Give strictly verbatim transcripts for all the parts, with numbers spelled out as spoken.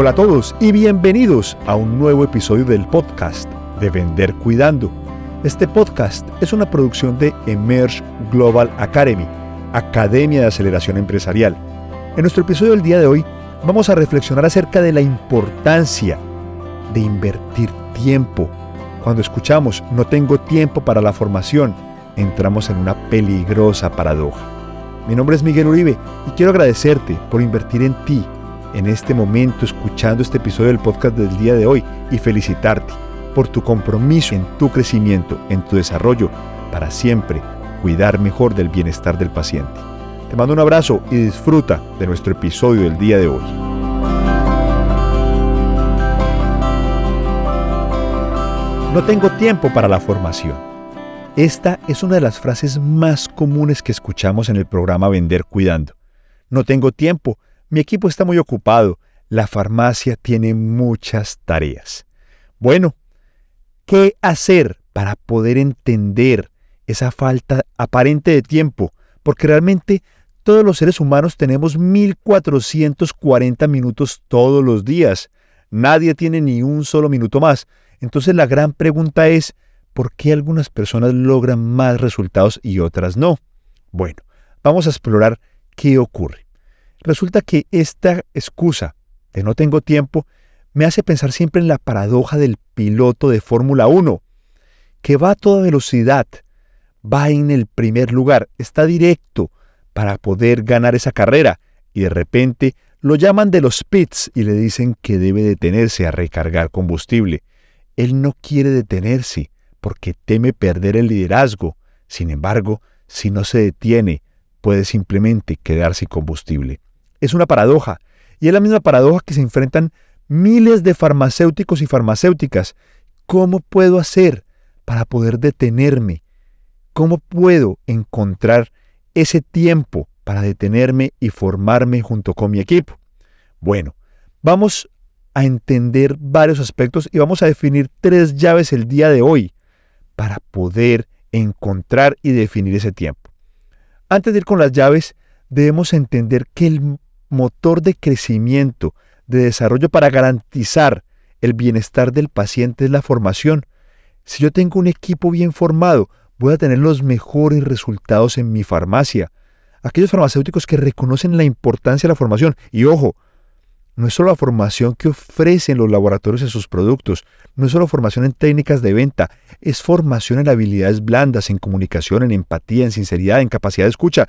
Hola a todos y bienvenidos a un nuevo episodio del podcast de Vender Cuidando. Este podcast es una producción de Emerge Global Academy, Academia de Aceleración Empresarial. En nuestro episodio del día de hoy vamos a reflexionar acerca de la importancia de invertir tiempo. Cuando escuchamos "no tengo tiempo para la formación", entramos en una peligrosa paradoja. Mi nombre es Miguel Uribe y quiero agradecerte por invertir en ti en este momento escuchando este episodio del podcast del día de hoy y felicitarte por tu compromiso en tu crecimiento, en tu desarrollo, para siempre cuidar mejor del bienestar del paciente. Te mando un abrazo y disfruta de nuestro episodio del día de hoy. No tengo tiempo para la formación. Esta es una de las frases más comunes que escuchamos en el programa Vender Cuidando. No tengo tiempo. Mi equipo está muy ocupado. La farmacia tiene muchas tareas. Bueno, ¿qué hacer para poder entender esa falta aparente de tiempo? Porque realmente todos los seres humanos tenemos mil cuatrocientos cuarenta minutos todos los días. Nadie tiene ni un solo minuto más. Entonces la gran pregunta es, ¿por qué algunas personas logran más resultados y otras no? Bueno, vamos a explorar qué ocurre. Resulta que esta excusa de no tengo tiempo me hace pensar siempre en la paradoja del piloto de Fórmula uno, que va a toda velocidad, va en el primer lugar, está directo para poder ganar esa carrera y de repente lo llaman de los pits y le dicen que debe detenerse a recargar combustible. Él no quiere detenerse porque teme perder el liderazgo. Sin embargo, si no se detiene, puede simplemente quedarse sin combustible. Es una paradoja, y es la misma paradoja que se enfrentan miles de farmacéuticos y farmacéuticas. ¿Cómo puedo hacer para poder detenerme? ¿Cómo puedo encontrar ese tiempo para detenerme y formarme junto con mi equipo? Bueno, vamos a entender varios aspectos y vamos a definir tres llaves el día de hoy para poder encontrar y definir ese tiempo. Antes de ir con las llaves, debemos entender que el motor de crecimiento, de desarrollo para garantizar el bienestar del paciente es la formación. Si yo tengo un equipo bien formado, voy a tener los mejores resultados en mi farmacia. Aquellos farmacéuticos que reconocen la importancia de la formación, y ojo, no es solo la formación que ofrecen los laboratorios en sus productos, no es solo formación en técnicas de venta, es formación en habilidades blandas, en comunicación, en empatía, en sinceridad, en capacidad de escucha,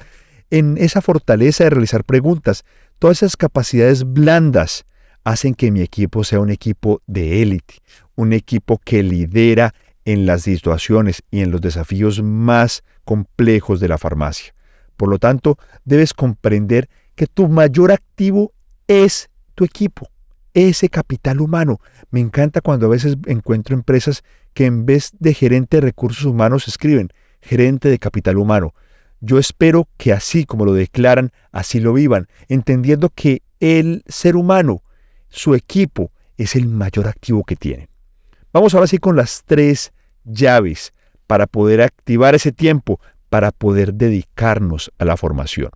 en esa fortaleza de realizar preguntas. Todas esas capacidades blandas hacen que mi equipo sea un equipo de élite, un equipo que lidera en las situaciones y en los desafíos más complejos de la farmacia. Por lo tanto, debes comprender que tu mayor activo es tu equipo, ese capital humano. Me encanta cuando a veces encuentro empresas que en vez de gerente de recursos humanos escriben gerente de capital humano. Yo espero que así como lo declaran, así lo vivan, entendiendo que el ser humano, su equipo, es el mayor activo que tienen. Vamos ahora sí con las tres llaves para poder activar ese tiempo, para poder dedicarnos a la formación.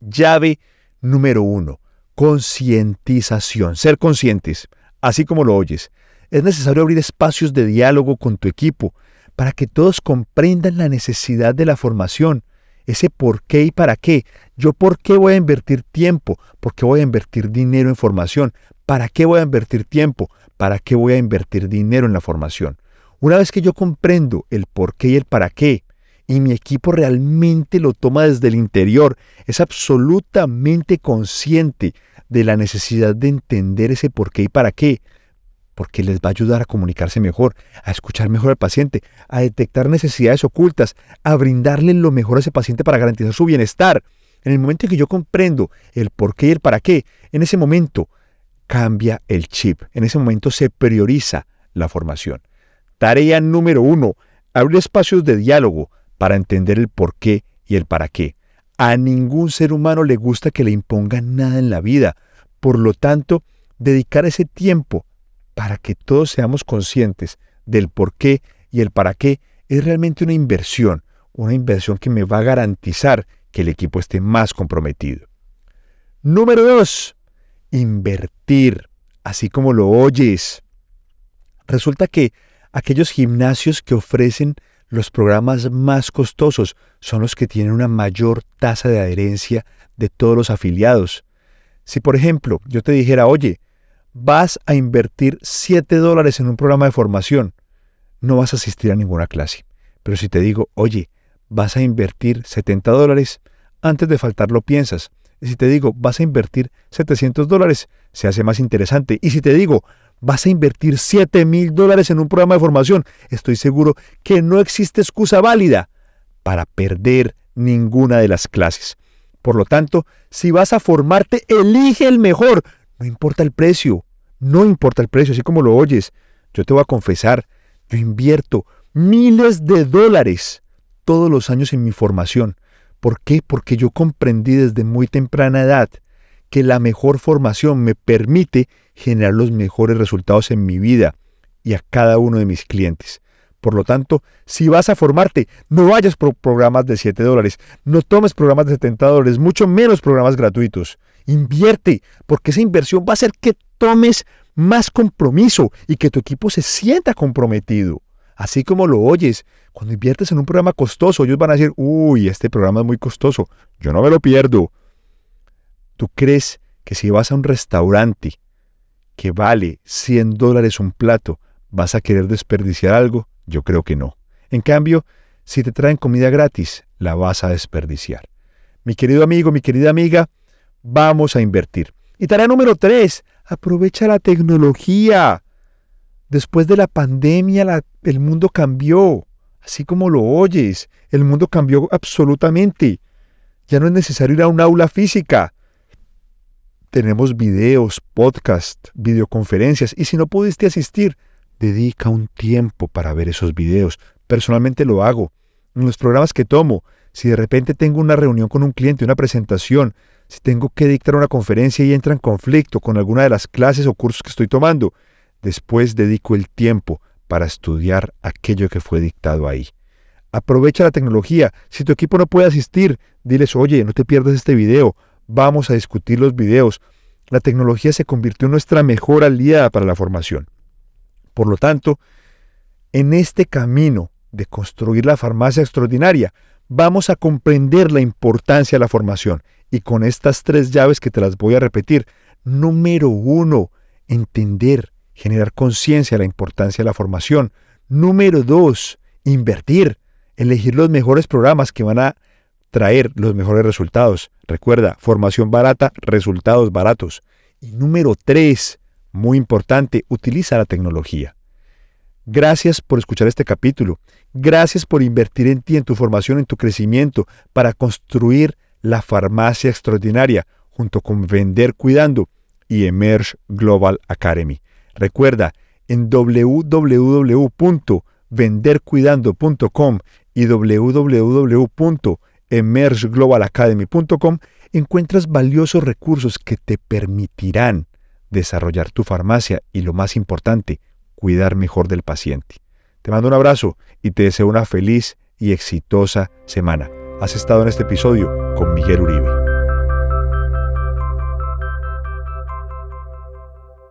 Llave número uno, concientización, ser conscientes, así como lo oyes. Es necesario abrir espacios de diálogo con tu equipo para que todos comprendan la necesidad de la formación, ese por qué y para qué. Yo por qué voy a invertir tiempo, por qué voy a invertir dinero en formación, para qué voy a invertir tiempo, para qué voy a invertir dinero en la formación. Una vez que yo comprendo el por qué y el para qué, y mi equipo realmente lo toma desde el interior, es absolutamente consciente de la necesidad de entender ese por qué y para qué, porque les va a ayudar a comunicarse mejor, a escuchar mejor al paciente, a detectar necesidades ocultas, a brindarle lo mejor a ese paciente para garantizar su bienestar. En el momento en que yo comprendo el por qué y el para qué, en ese momento cambia el chip, en ese momento se prioriza la formación. Tarea número uno, abrir espacios de diálogo para entender el por qué y el para qué. A ningún ser humano le gusta que le impongan nada en la vida, por lo tanto, dedicar ese tiempo para que todos seamos conscientes del por qué y el para qué es realmente una inversión, una inversión que me va a garantizar que el equipo esté más comprometido. Número dos, invertir así como lo oyes. Resulta que aquellos gimnasios que ofrecen los programas más costosos son los que tienen una mayor tasa de adherencia de todos los afiliados. Si, por ejemplo, yo te dijera, oye, vas a invertir siete dólares en un programa de formación, no vas a asistir a ninguna clase. Pero si te digo, oye, vas a invertir setenta dólares, antes de faltar lo piensas. Y si te digo, vas a invertir setecientos dólares, se hace más interesante. Y si te digo, vas a invertir siete mil dólares en un programa de formación, estoy seguro que no existe excusa válida para perder ninguna de las clases. Por lo tanto, si vas a formarte, elige el mejor. No importa el precio, no importa el precio, así como lo oyes. Yo te voy a confesar, yo invierto miles de dólares todos los años en mi formación. ¿Por qué? Porque yo comprendí desde muy temprana edad que la mejor formación me permite generar los mejores resultados en mi vida y a cada uno de mis clientes. Por lo tanto, si vas a formarte, no vayas por programas de siete dólares, no tomes programas de setenta dólares, mucho menos programas gratuitos. Invierte, porque esa inversión va a hacer que tomes más compromiso y que tu equipo se sienta comprometido. Así como lo oyes, cuando inviertes en un programa costoso, ellos van a decir, uy, este programa es muy costoso, yo no me lo pierdo. ¿Tú crees que si vas a un restaurante que vale cien dólares un plato, vas a querer desperdiciar algo? Yo creo que no. En cambio, si te traen comida gratis, la vas a desperdiciar. Mi querido amigo, mi querida amiga, vamos a invertir. Y tarea número tres, aprovecha la tecnología. Después de la pandemia, la, el mundo cambió. Así como lo oyes, el mundo cambió absolutamente. Ya no es necesario ir a un aula física. Tenemos videos, podcasts, videoconferencias. Y si no pudiste asistir, dedica un tiempo para ver esos videos. Personalmente lo hago. En los programas que tomo, si de repente tengo una reunión con un cliente, una presentación, si tengo que dictar una conferencia y entra en conflicto con alguna de las clases o cursos que estoy tomando, después dedico el tiempo para estudiar aquello que fue dictado ahí. Aprovecha la tecnología. Si tu equipo no puede asistir, diles, oye, no te pierdas este video, vamos a discutir los videos. La tecnología se convirtió en nuestra mejor aliada para la formación. Por lo tanto, en este camino de construir la farmacia extraordinaria, vamos a comprender la importancia de la formación. Y con estas tres llaves que te las voy a repetir. Número uno, entender, generar conciencia de la importancia de la formación. Número dos, invertir, elegir los mejores programas que van a traer los mejores resultados. Recuerda, formación barata, resultados baratos. Y número tres, muy importante, utiliza la tecnología. Gracias por escuchar este capítulo. Gracias por invertir en ti, en tu formación, en tu crecimiento, para construir la farmacia extraordinaria, junto con Vender Cuidando y Emerge Global Academy. Recuerda, en doble u doble u doble u punto vender cuidando punto com y doble u doble u doble u punto emerge global academy punto com encuentras valiosos recursos que te permitirán desarrollar tu farmacia y, lo más importante, cuidar mejor del paciente. Te mando un abrazo y te deseo una feliz y exitosa semana. Has estado en este episodio con Miguel Uribe.